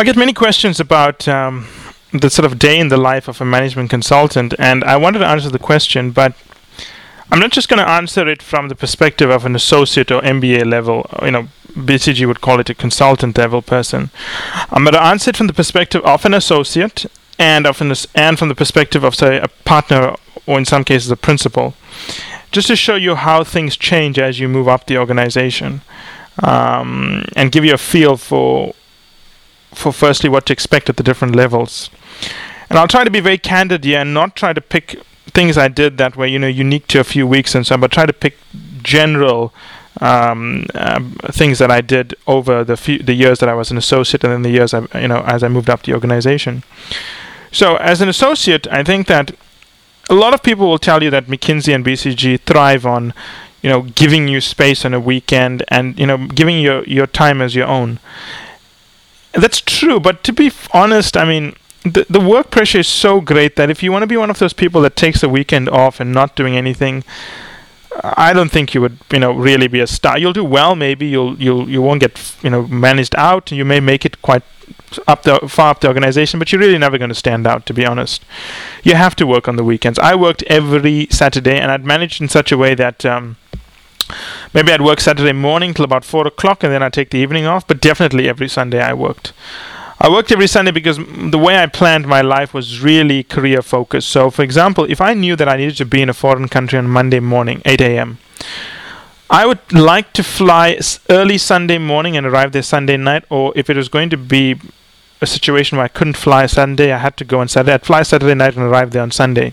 I get many questions about the sort of day in the life of a management consultant, and I wanted to answer the question, but I'm not just going to answer it from the perspective of an associate or MBA level, you know, BCG would call it a consultant level person. I'm going to answer it from the perspective of an associate and from the perspective of, say, a partner or in some cases a principal, just to show you how things change as you move up the organization, and give you a feel for firstly what to expect at the different levels. And I'll try to be very candid here and not try to pick things I did that were, you know, unique to a few weeks and so on, but try to pick general things that I did over the years that I was an associate and then the years as I moved up the organization. So as an associate, I think that a lot of people will tell you that McKinsey and BCG thrive on, you know, giving you space on a weekend and, you know, giving your time as your own. That's true, but to be honest, I mean, the work pressure is so great that if you want to be one of those people that takes the weekend off and not doing anything, I don't think you would, you know, really be a star. You'll do well, maybe you won't get, you know, managed out. You may make it quite far up the organization, but you're really never going to stand out, to be honest. You have to work on the weekends. I worked every Saturday, and I'd managed in such a way that maybe I'd work Saturday morning till about 4 o'clock, and then I'd take the evening off. But definitely every Sunday I worked. I worked every Sunday because the way I planned my life was really career focused. So, for example, if I knew that I needed to be in a foreign country on Monday morning, 8 a.m., I would like to fly early Sunday morning and arrive there Sunday night, or if it was going to be a situation where I couldn't fly Sunday, I had to go on Saturday, I'd fly Saturday night and arrive there on Sunday.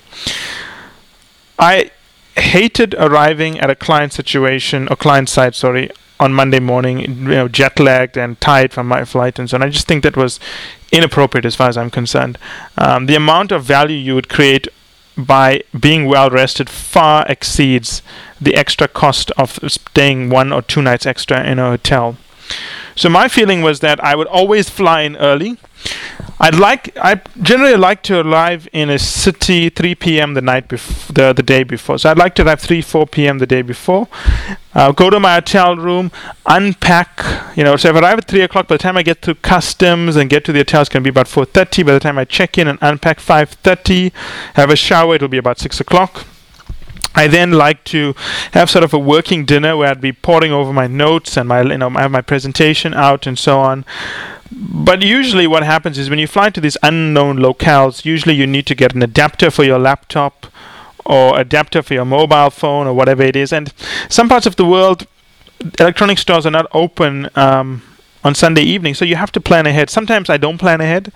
I hated arriving at a client site, on Monday morning, you know, jet-lagged and tired from my flight and so on. I just think that was inappropriate as far as I'm concerned. The amount of value you would create by being well-rested far exceeds the extra cost of staying 1 or 2 nights extra in a hotel. So my feeling was that I would always fly in early. I generally like to arrive in a city 3 p.m. the day before. So I'd like to arrive 3-4 p.m. the day before. Go to my hotel room, unpack. You know, so if I arrive at 3 o'clock, by the time I get through customs and get to the hotel, it's going to be about 4:30. By the time I check in and unpack, 5:30. Have a shower, it'll be about 6 o'clock. I then like to have sort of a working dinner where I'd be poring over my notes and I have my presentation out and so on. But usually what happens is when you fly to these unknown locales, usually you need to get an adapter for your laptop or adapter for your mobile phone or whatever it is. And some parts of the world, electronic stores are not open on Sunday evening, so you have to plan ahead. Sometimes I don't plan ahead.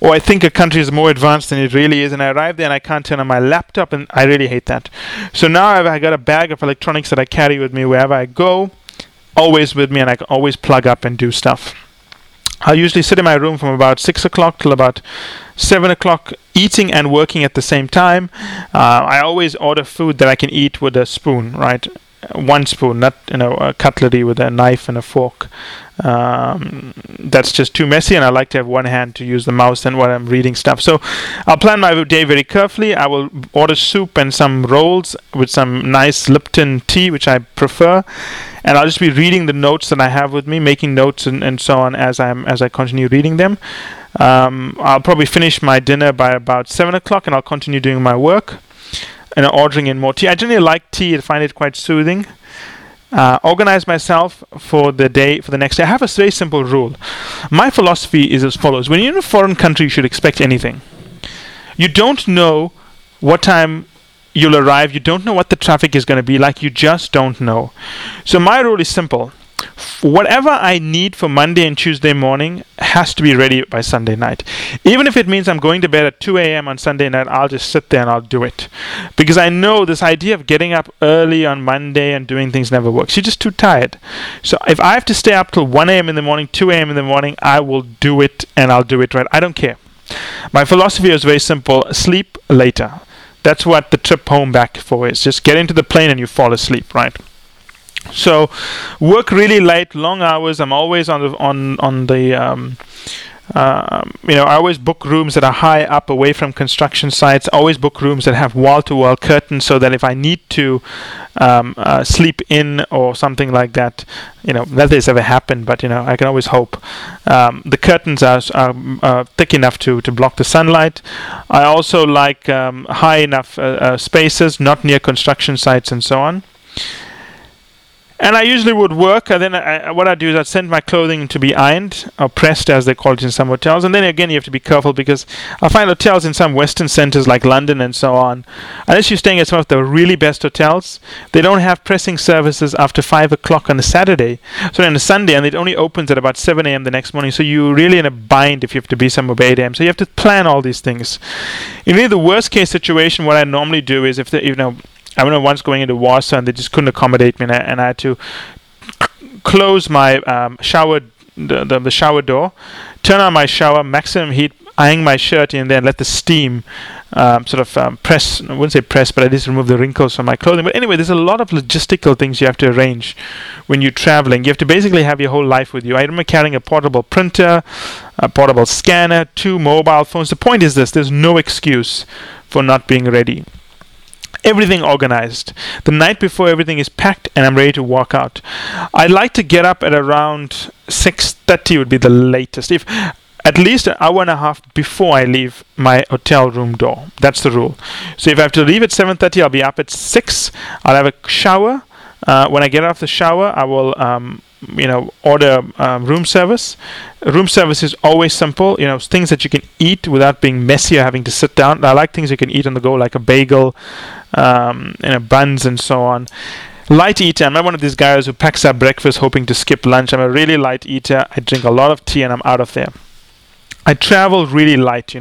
Or I think a country is more advanced than it really is, and I arrive there and I can't turn on my laptop, and I really hate that. So now I got a bag of electronics that I carry with me wherever I go, always with me, and I can always plug up and do stuff. I usually sit in my room from about 6 o'clock till about 7 o'clock, eating and working at the same time. I always order food that I can eat with a spoon, right? One spoon, not, you know, a cutlery with a knife and a fork. That's just too messy, and I like to have one hand to use the mouse and while I'm reading stuff. So I'll plan my day very carefully. I will order soup and some rolls with some nice Lipton tea, which I prefer, and I'll just be reading the notes that I have with me, making notes and so on as I continue reading them. I'll probably finish my dinner by about 7 o'clock, and I'll continue doing my work and ordering in more tea. I generally like tea. I find it quite soothing. Organize myself for the next day. I have a very simple rule. My philosophy is as follows. When you're in a foreign country, you should expect anything. You don't know what time you'll arrive. You don't know what the traffic is going to be like. You just don't know. So my rule is simple. Whatever I need for Monday and Tuesday morning has to be ready by Sunday night. Even if it means I'm going to bed at 2 a.m. on Sunday night, I'll just sit there and I'll do it. Because I know this idea of getting up early on Monday and doing things never works. You're just too tired. So if I have to stay up till 1 a.m. in the morning, 2 a.m. in the morning, I will do it, and I'll do it right. I don't care. My philosophy is very simple. Sleep later. That's what the trip home back for is. Just get into the plane and you fall asleep, right? So, work really late, long hours. I'm always on the I always book rooms that are high up away from construction sites, always book rooms that have wall-to-wall curtains so that if I need to sleep in or something like that, nothing's ever happened, but I can always hope. The curtains are thick enough to block the sunlight. I also like high enough spaces, not near construction sites and so on. And I usually would work, and then what I do is I send my clothing to be ironed, or pressed as they call it in some hotels. And then again, you have to be careful because I find hotels in some Western centers like London and so on, unless you're staying at some of the really best hotels, they don't have pressing services after 5 o'clock on a Saturday. So on a Sunday, and it only opens at about 7 a.m. the next morning. So you're really in a bind if you have to be somewhere by 8 a.m. So you have to plan all these things. In really the worst case situation, what I normally do is if they, I remember once going into Warsaw and they just couldn't accommodate me, and I had to close my the shower door, turn on my shower, maximum heat, iron my shirt in there, and let the steam press. I wouldn't say press, but I just remove the wrinkles from my clothing. But anyway, there's a lot of logistical things you have to arrange when you're traveling. You have to basically have your whole life with you. I remember carrying a portable printer, a portable scanner, 2 mobile phones. The point is this: there's no excuse for not being ready. Everything organized. The night before, everything is packed and I'm ready to walk out. I like to get up at around 6:30 would be the latest. If at least an hour and a half before I leave my hotel room door. That's the rule. So if I have to leave at 7:30, I'll be up at 6. I'll have a shower. When I get out of the shower, I will order room service. Room service is always simple, things that you can eat without being messy or having to sit down. I like things you can eat on the go, like a bagel, buns and so on. Light eater. I'm not one of these guys who packs up breakfast hoping to skip lunch. I'm a really light eater. I drink a lot of tea and I'm out of there. I travel really light,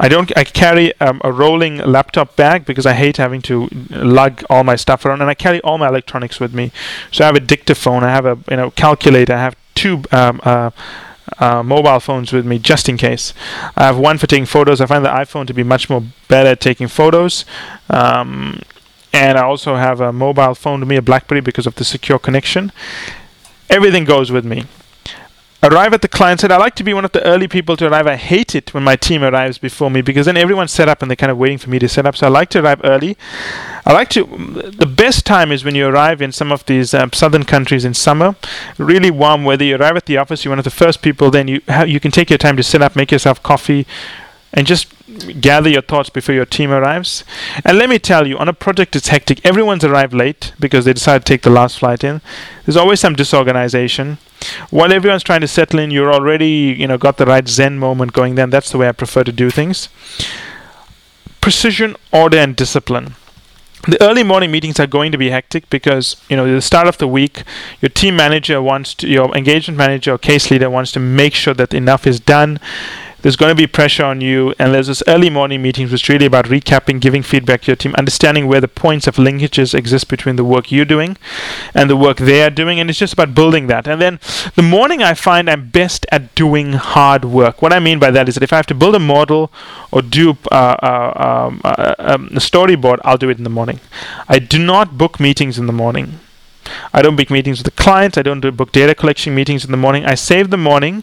I carry a rolling laptop bag because I hate having to lug all my stuff around, and I carry all my electronics with me. So I have a dictaphone, I have a calculator, I have 2 mobile phones with me just in case. I have one for taking photos. I find the iPhone to be much more better at taking photos. And I also have a mobile phone with me, a BlackBerry, because of the secure connection. Everything goes with me. Arrive at the client site. I like to be one of the early people to arrive. I hate it when my team arrives before me because then everyone's set up and they're kind of waiting for me to set up. So I like to arrive early. The best time is when you arrive in some of these southern countries in summer, really warm weather. You arrive at the office, you're one of the first people, then you can take your time to sit up, make yourself coffee, and just gather your thoughts before your team arrives. And let me tell you, on a project it's hectic. Everyone's arrived late because they decided to take the last flight in. There's always some disorganization. While everyone's trying to settle in, you're already, got the right Zen moment going then. That's the way I prefer to do things. Precision, order, and discipline. The early morning meetings are going to be hectic because, the start of the week, your team manager your engagement manager or case leader wants to make sure that enough is done. There's going to be pressure on you, and there's this early morning meetings which is really about recapping, giving feedback to your team, understanding where the points of linkages exist between the work you're doing and the work they are doing, and it's just about building that. And then the morning I find I'm best at doing hard work. What I mean by that is that if I have to build a model or do a storyboard, I'll do it in the morning. I do not book meetings in the morning. I don't book meetings with the clients. I don't book data collection meetings in the morning. I save the morning,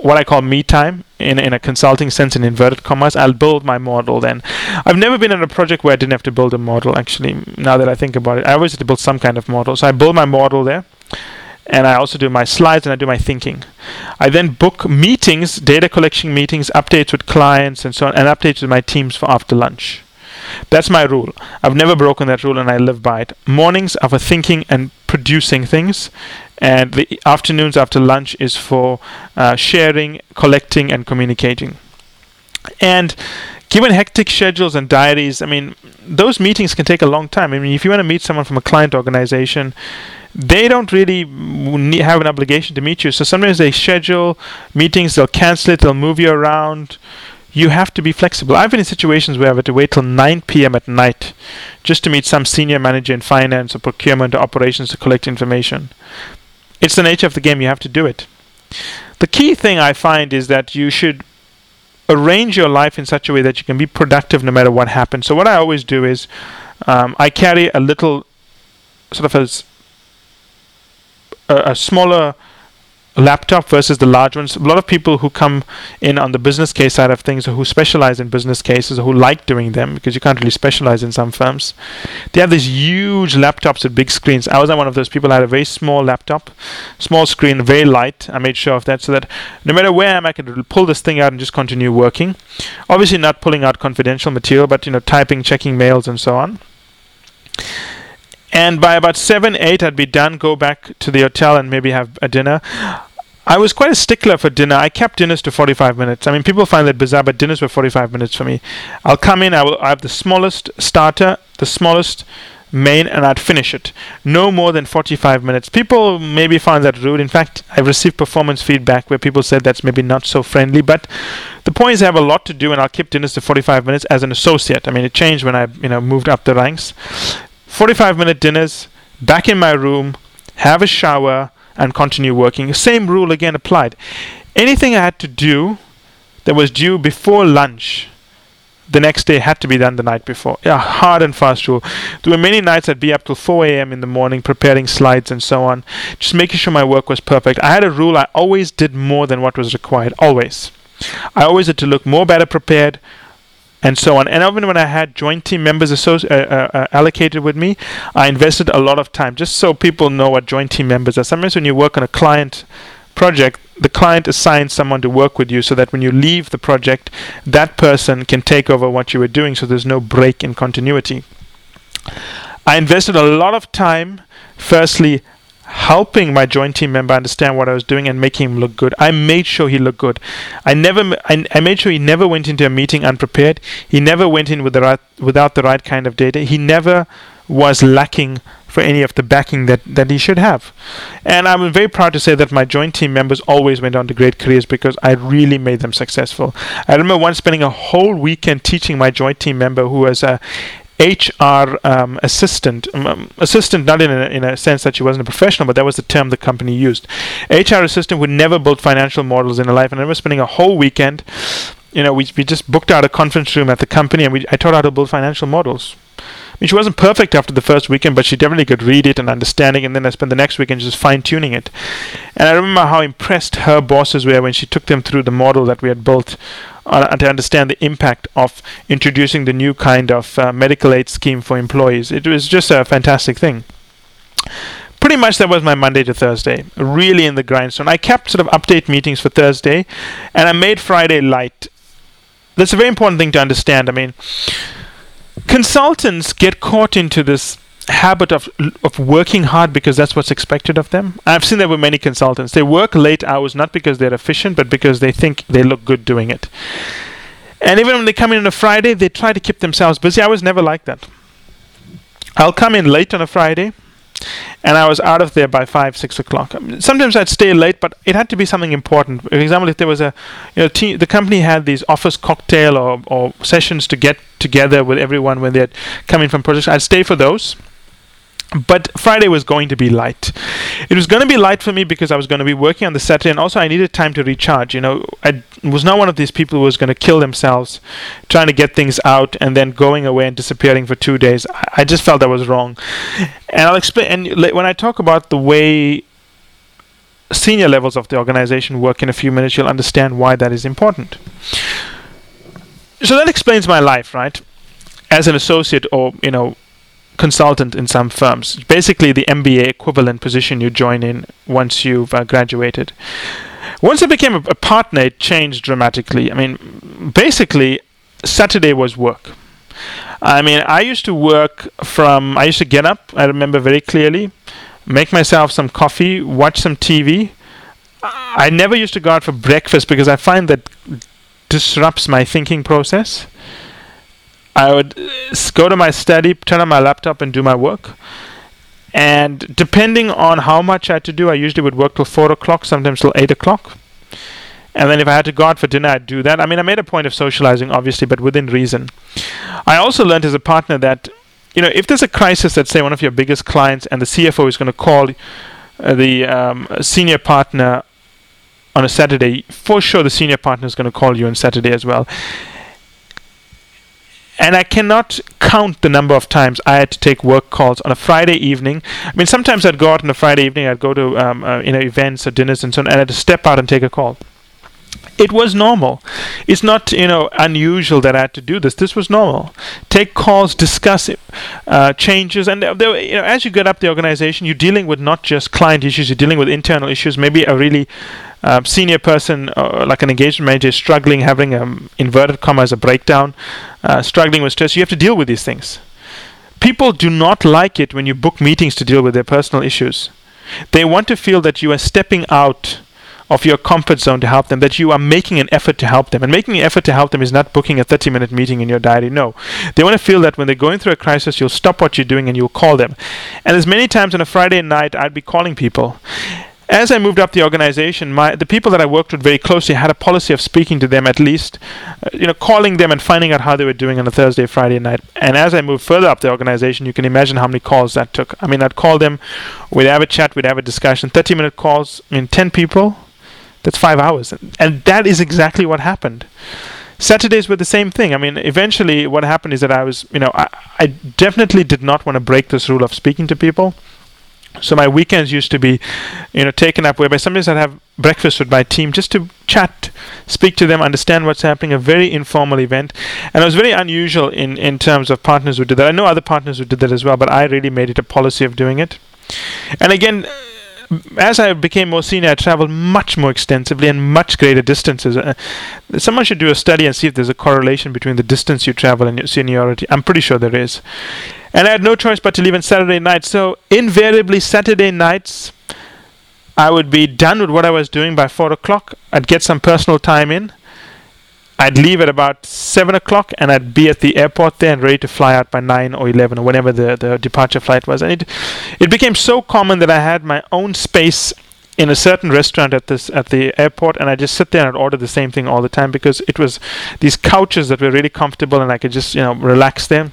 what I call me time, in a consulting sense, in inverted commas. I'll build my model then. I've never been on a project where I didn't have to build a model, actually, now that I think about it. I always had to build some kind of model. So I build my model there, and I also do my slides, and I do my thinking. I then book meetings, data collection meetings, updates with clients, and so on, and updates with my teams for after lunch. That's my rule. I've never broken that rule and I live by it. Mornings are for thinking and producing things, and the afternoons after lunch is for sharing, collecting, and communicating. And given hectic schedules and diaries, those meetings can take a long time. If you want to meet someone from a client organization, they don't really have an obligation to meet you. So sometimes they schedule meetings, they'll cancel it, they'll move you around. You have to be flexible. I've been in situations where I've had to wait till 9 p.m. at night just to meet some senior manager in finance or procurement or operations to collect information. It's the nature of the game. You have to do it. The key thing I find is that you should arrange your life in such a way that you can be productive no matter what happens. So what I always do is I carry a little sort of a smaller laptop versus the large ones. A lot of people who come in on the business case side of things, or who specialize in business cases, or who like doing them, because you can't really specialize in some firms, they have these huge laptops with big screens. I was not one of those people. I had a very small laptop, small screen, very light. I made sure of that so that no matter where I am, I could pull this thing out and just continue working. Obviously not pulling out confidential material, but typing, checking mails and so on. And by about 7, 8, I'd be done, go back to the hotel and maybe have a dinner. I was quite a stickler for dinner. I kept dinners to 45 minutes. I mean, people find that bizarre, but dinners were 45 minutes for me. I'll come in, I have the smallest starter, the smallest main, and I'd finish it. No more than 45 minutes. People maybe find that rude. In fact, I've received performance feedback where people said that's maybe not so friendly, but the point is I have a lot to do, and I'll keep dinners to 45 minutes as an associate. I mean, it changed when I moved up the ranks. 45-minute dinners, back in my room, have a shower, and continue working. The same rule again applied. Anything I had to do that was due before lunch the next day had to be done the night before. Yeah, hard and fast rule. There were many nights I'd be up till 4 a.m. in the morning preparing slides and so on, just making sure my work was perfect. I had a rule. I always did more than what was required, always. I always had to look better prepared, and so on. And even when I had joint team members allocated with me, I invested a lot of time, just so people know what joint team members are. Sometimes when you work on a client project, the client assigns someone to work with you so that when you leave the project, that person can take over what you were doing, so there's no break in continuity. I invested a lot of time, firstly, helping my joint team member understand what I was doing and making him look good. I made sure he looked good. I made sure he never went into a meeting unprepared. He never went in without the right kind of data. He never was lacking for any of the backing that he should have. And I'm very proud to say that my joint team members always went on to great careers because I really made them successful. I remember once spending a whole weekend teaching my joint team member, who was a HR assistant, not in a sense that she wasn't a professional, but that was the term the company used. HR assistant would never build financial models in her life, and I remember spending a whole weekend. We just booked out a conference room at the company, and I taught her how to build financial models. I mean, she wasn't perfect after the first weekend, but she definitely could read it and understand it, and then I spent the next weekend just fine-tuning it. And I remember how impressed her bosses were when she took them through the model that we had built to understand the impact of introducing the new kind of medical aid scheme for employees. It was just a fantastic thing. Pretty much that was my Monday to Thursday, really in the grindstone. I kept sort of update meetings for Thursday, and I made Friday light. That's a very important thing to understand. I mean, consultants get caught into this habit of working hard because that's what's expected of them. I've seen that with many consultants. They work late hours not because they're efficient, but because they think they look good doing it. And even when they come in on a Friday, they try to keep themselves busy. I was never like that. I'll come in late on a Friday, and I was out of there by 5, 6 o'clock. Sometimes I'd stay late, but it had to be something important. For example, if there was a the company had these office cocktail or sessions to get together with everyone when they'd come in from projects, I'd stay for those. But Friday was going to be light. It was going to be light for me because I was going to be working on the Saturday, and also I needed time to recharge. I was not one of these people who was going to kill themselves trying to get things out and then going away and disappearing for 2 days. I just felt that was wrong. And I'll explain. And when I talk about the way senior levels of the organization work in a few minutes, you'll understand why that is important. So that explains my life, right? As an associate or, consultant in some firms, basically the MBA equivalent position you join in once you've graduated. Once I became a partner, it changed dramatically. I mean, basically, Saturday was work. I mean, I used to get up, I remember very clearly, make myself some coffee, watch some TV. I never used to go out for breakfast because I find that disrupts my thinking process. I would go to my study, turn on my laptop and do my work. And depending on how much I had to do, I usually would work till 4 o'clock, sometimes till 8 o'clock. And then if I had to go out for dinner, I'd do that. I mean, I made a point of socializing, obviously, but within reason. I also learned as a partner that, if there's a crisis at, say, one of your biggest clients and the CFO is going to call the senior partner on a Saturday, for sure the senior partner is going to call you on Saturday as well. And I cannot count the number of times I had to take work calls on a Friday evening. I mean, sometimes I'd go out on a Friday evening, I'd go to events or dinners and so on, and I'd step out and take a call. It was normal. It's not unusual that I had to do this. This was normal. Take calls, discuss it, changes, and as you get up the organization, you're dealing with not just client issues, you're dealing with internal issues. Maybe a really senior person, like an engagement manager, is struggling, having inverted commas, a breakdown, struggling with stress. You have to deal with these things. People do not like it when you book meetings to deal with their personal issues. They want to feel that you are stepping out of your comfort zone to help them, that you are making an effort to help them. And making an effort to help them is not booking a 30-minute meeting in your diary. No. They want to feel that when they're going through a crisis, you'll stop what you're doing and you'll call them. And there's many times on a Friday night, I'd be calling people. As I moved up the organization, the people that I worked with very closely had a policy of speaking to them at least, calling them and finding out how they were doing on a Thursday, Friday night. And as I moved further up the organization, you can imagine how many calls that took. I mean, I'd call them, we'd have a chat, we'd have a discussion, 30-minute calls, 10 people, that's 5 hours. And that is exactly what happened. Saturdays were the same thing. I mean, eventually what happened is that I was, I definitely did not want to break this rule of speaking to people. So my weekends used to be, taken up whereby sometimes I'd have breakfast with my team just to chat, speak to them, understand what's happening, a very informal event. And it was very unusual in terms of partners who did that. I know other partners who did that as well, but I really made it a policy of doing it. And again, as I became more senior, I traveled much more extensively and much greater distances. Someone should do a study and see if there's a correlation between the distance you travel and your seniority. I'm pretty sure there is. And I had no choice but to leave on Saturday night. So invariably, Saturday nights, I would be done with what I was doing by 4 o'clock. I'd get some personal time in. I'd leave at about 7 o'clock and I'd be at the airport there and ready to fly out by 9 or 11 or whenever the departure flight was. And it became so common that I had my own space in a certain restaurant at the airport, and I just sit there and I'd order the same thing all the time because it was these couches that were really comfortable and I could just relax there.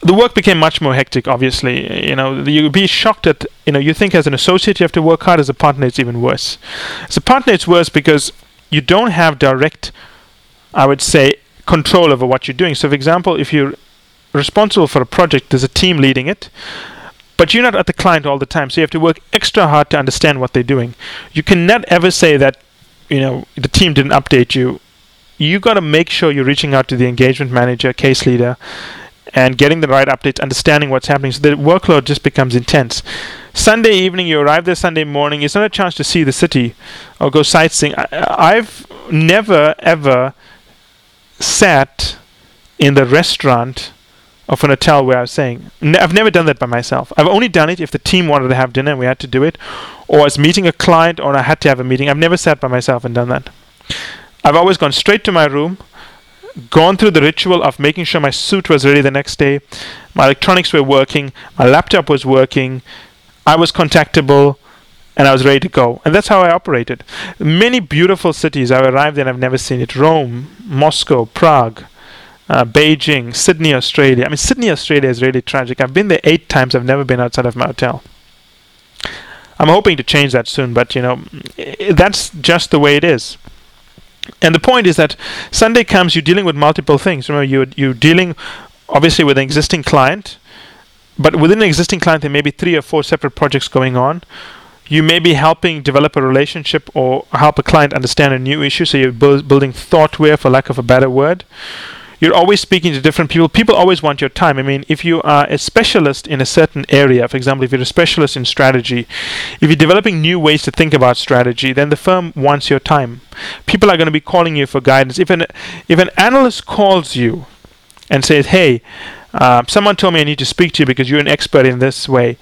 The work became much more hectic, obviously. You'd be shocked at, you think as an associate you have to work hard. As a partner, it's even worse. As a partner, it's worse because you don't have direct, I would say, control over what you're doing. So, for example, if you're responsible for a project, there's a team leading it, but you're not at the client all the time. So you have to work extra hard to understand what they're doing. You cannot ever say that, the team didn't update you. You got to make sure you're reaching out to the engagement manager, case leader, and getting the right updates, understanding what's happening. So the workload just becomes intense. Sunday evening, you arrive there Sunday morning. It's not a chance to see the city or go sightseeing. I've never, ever sat in the restaurant of an hotel where I was staying. I've never done that by myself. I've only done it if the team wanted to have dinner and we had to do it, or I was meeting a client or I had to have a meeting. I've never sat by myself and done that. I've always gone straight to my room, gone through the ritual of making sure my suit was ready the next day, my electronics were working, my laptop was working, I was contactable, and I was ready to go. And that's how I operated. Many beautiful cities I've arrived in, I've never seen it. Rome, Moscow, Prague, Beijing, Sydney, Australia. I mean, Sydney, Australia is really tragic. I've been there 8 times. I've never been outside of my hotel. I'm hoping to change that soon, but that's just the way it is. And the point is that Sunday comes, you're dealing with multiple things. Remember, you're dealing, obviously, with an existing client. But within an existing client, there may be 3 or 4 separate projects going on. You may be helping develop a relationship or help a client understand a new issue. So you're building thoughtware, for lack of a better word. You're always speaking to different people. People always want your time. I mean, if you are a specialist in a certain area, for example, if you're a specialist in strategy, if you're developing new ways to think about strategy, then the firm wants your time. People are going to be calling you for guidance. If an analyst calls you and says, hey, someone told me I need to speak to you because you're an expert in this way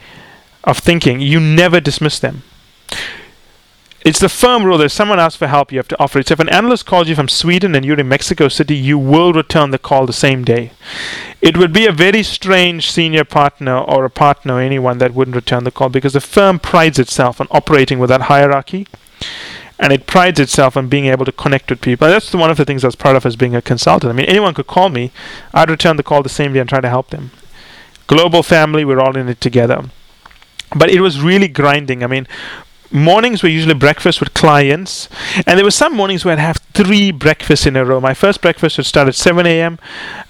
of thinking, you never dismiss them. It's the firm rule that if someone asks for help, you have to offer it. So if an analyst calls you from Sweden and you're in Mexico City, you will return the call the same day. It would be a very strange senior partner or a partner or anyone that wouldn't return the call, because the firm prides itself on operating without hierarchy, and it prides itself on being able to connect with people. And that's one of the things I was proud of as being a consultant. I mean, anyone could call me. I'd return the call the same day and try to help them. Global family, we're all in it together. But it was really grinding. I mean, mornings were usually breakfast with clients, and there were some mornings where I'd have three breakfasts in a row. My first breakfast would start at 7 a.m.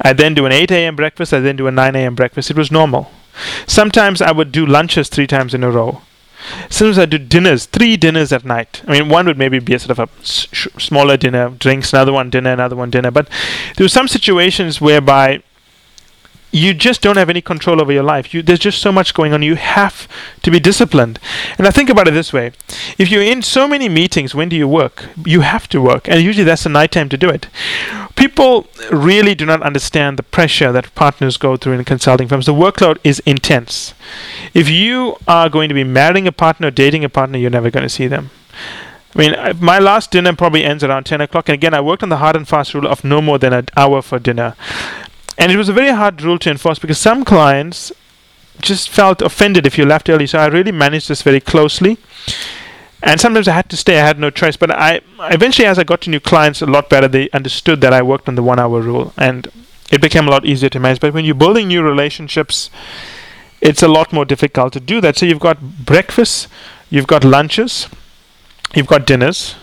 I then do an 8 a.m. breakfast. I then do a 9 a.m. breakfast. It was normal. Sometimes I would do lunches 3 times in a row. Sometimes I do dinners, 3 dinners at night. I mean, one would maybe be a sort of a smaller dinner, drinks, another one dinner. But there were some situations whereby you just don't have any control over your life. There's just so much going on. You have to be disciplined. And I think about it this way. If you're in so many meetings, when do you work? You have to work. And usually that's the night time to do it. People really do not understand the pressure that partners go through in consulting firms. The workload is intense. If you are going to be marrying a partner, dating a partner, you're never going to see them. I mean, my last dinner probably ends around 10 o'clock. And again, I worked on the hard and fast rule of no more than an hour for dinner. And it was a very hard rule to enforce because some clients just felt offended if you left early. So I really managed this very closely. And sometimes I had to stay. I had no choice. But I eventually, as I got to new clients a lot better, they understood that I worked on the one-hour rule. And it became a lot easier to manage. But when you're building new relationships, it's a lot more difficult to do that. So you've got breakfasts, you've got lunches, you've got dinners.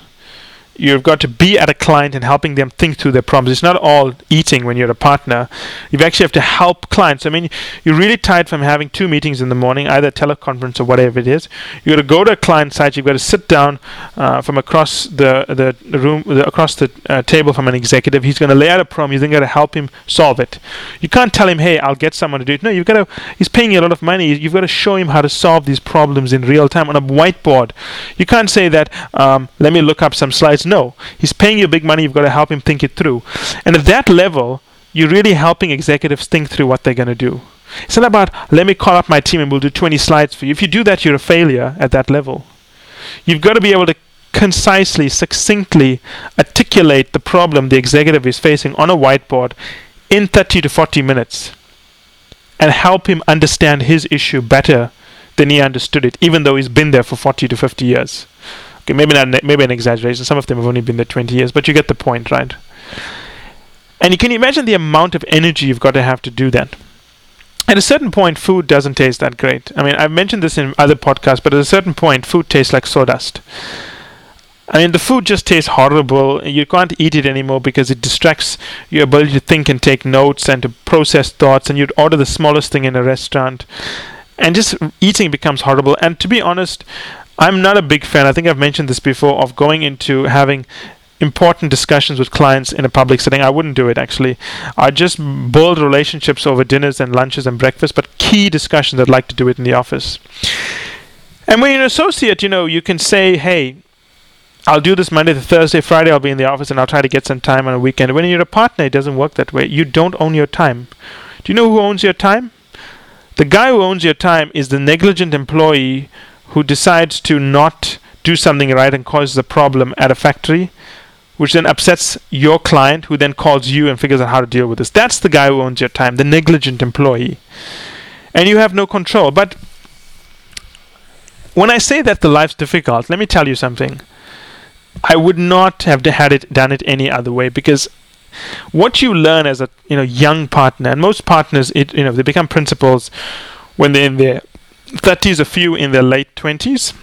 You've got to be at a client and helping them think through their problems. It's not all eating when you're a partner. You actually have to help clients. I mean, you're really tired from having 2 meetings in the morning, either a teleconference or whatever it is. You've got to go to a client site. You've got to sit down from across the table from an executive. He's going to lay out a problem. You're then going to help him solve it. You can't tell him, hey, I'll get someone to do it. No, you've got to. He's paying you a lot of money. You've got to show him how to solve these problems in real time on a whiteboard. You can't say that, let me look up some slides. No, he's paying you big money. You've got to help him think it through. And at that level, you're really helping executives think through what they're going to do. It's not about, let me call up my team and we'll do 20 slides for you. If you do that, you're a failure at that level. You've got to be able to concisely, succinctly articulate the problem the executive is facing on a whiteboard in 30 to 40 minutes and help him understand his issue better than he understood it, even though he's been there for 40 to 50 years. Maybe an exaggeration. Some of them have only been there 20 years, but you get the point, right? And you can imagine the amount of energy you've got to have to do that. At a certain point, food doesn't taste that great. I mean, I've mentioned this in other podcasts, but at a certain point, food tastes like sawdust. I mean, the food just tastes horrible. You can't eat it anymore because it distracts your ability to think and take notes and to process thoughts. And you'd order the smallest thing in a restaurant. And just eating becomes horrible. And to be honest, I'm not a big fan, I think I've mentioned this before, of going into having important discussions with clients in a public setting. I wouldn't do it, actually. I just build relationships over dinners and lunches and breakfast, but key discussions, I'd like to do it in the office. And when you're an associate, you know, you can say, hey, I'll do this Monday to Thursday, Friday I'll be in the office and I'll try to get some time on a weekend. When you're a partner, it doesn't work that way. You don't own your time. Do you know who owns your time? The guy who owns your time is the negligent employee who decides to not do something right and causes a problem at a factory, which then upsets your client, who then calls you and figures out how to deal with this. That's the guy who owns your time, the negligent employee. And you have no control. But when I say that the life's difficult, let me tell you something. I would not have done it any other way, because what you learn as a young partner, and most partners, they become principals when they're in their 30s, a few in their late 20s,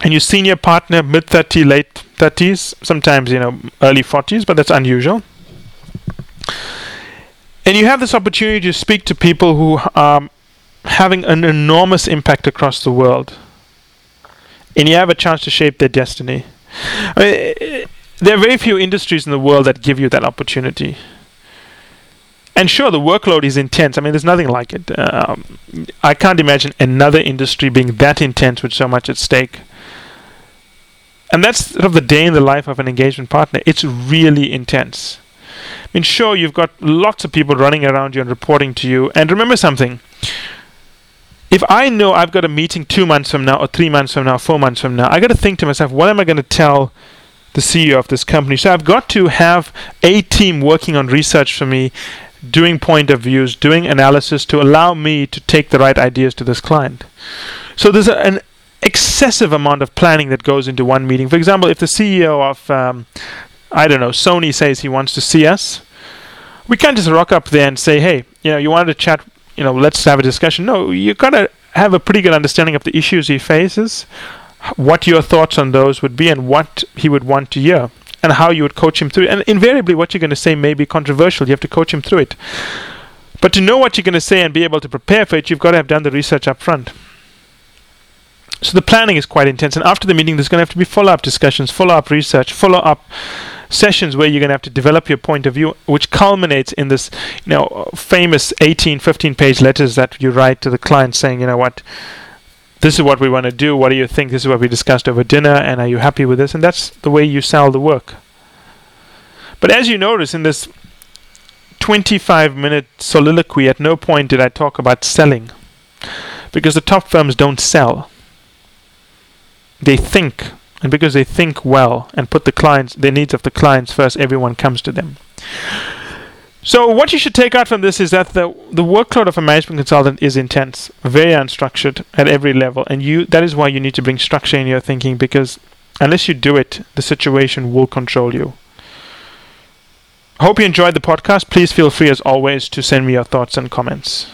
and your senior partner mid-30s, late 30s, sometimes early 40s, but that's unusual. And you have this opportunity to speak to people who are having an enormous impact across the world, and you have a chance to shape their destiny. I mean, there are very few industries in the world that give you that opportunity. And sure, the workload is intense. I mean, there's nothing like it. I can't imagine another industry being that intense with so much at stake. And that's sort of the day in the life of an engagement partner. It's really intense. I mean, sure, you've got lots of people running around you and reporting to you. And remember something. If I know I've got a meeting 2 months from now or 3 months from now, 4 months from now, I got to think to myself, what am I going to tell the CEO of this company? So I've got to have a team working on research for me, doing point of views, doing analysis to allow me to take the right ideas to this client. So there's an excessive amount of planning that goes into one meeting. For example, if the CEO of, Sony says he wants to see us, we can't just rock up there and say, hey, you wanted to chat, let's have a discussion. No, you've got to have a pretty good understanding of the issues he faces, what your thoughts on those would be, and what he would want to hear. and how you would coach him through it. And invariably what you're going to say may be controversial. You have to coach him through it. But to know what you're going to say and be able to prepare for it, you've got to have done the research up front. So the planning is quite intense. And after the meeting, there's going to have to be follow-up discussions, follow-up research, follow-up sessions where you're going to have to develop your point of view, which culminates in this, you know, famous 15-page letters that you write to the client saying, you know what, this is what we want to do. What do you think? This is what we discussed over dinner. And are you happy with this? And that's the way you sell the work. But as you notice in this 25-minute soliloquy, at no point did I talk about selling, because the top firms don't sell. They think, and because they think well and put the clients, the needs of the clients first, everyone comes to them. So what you should take out from this is that the workload of a management consultant is intense, very unstructured at every level, and that is why you need to bring structure in your thinking, because unless you do it, the situation will control you. Hope you enjoyed the podcast. Please feel free, as always, to send me your thoughts and comments.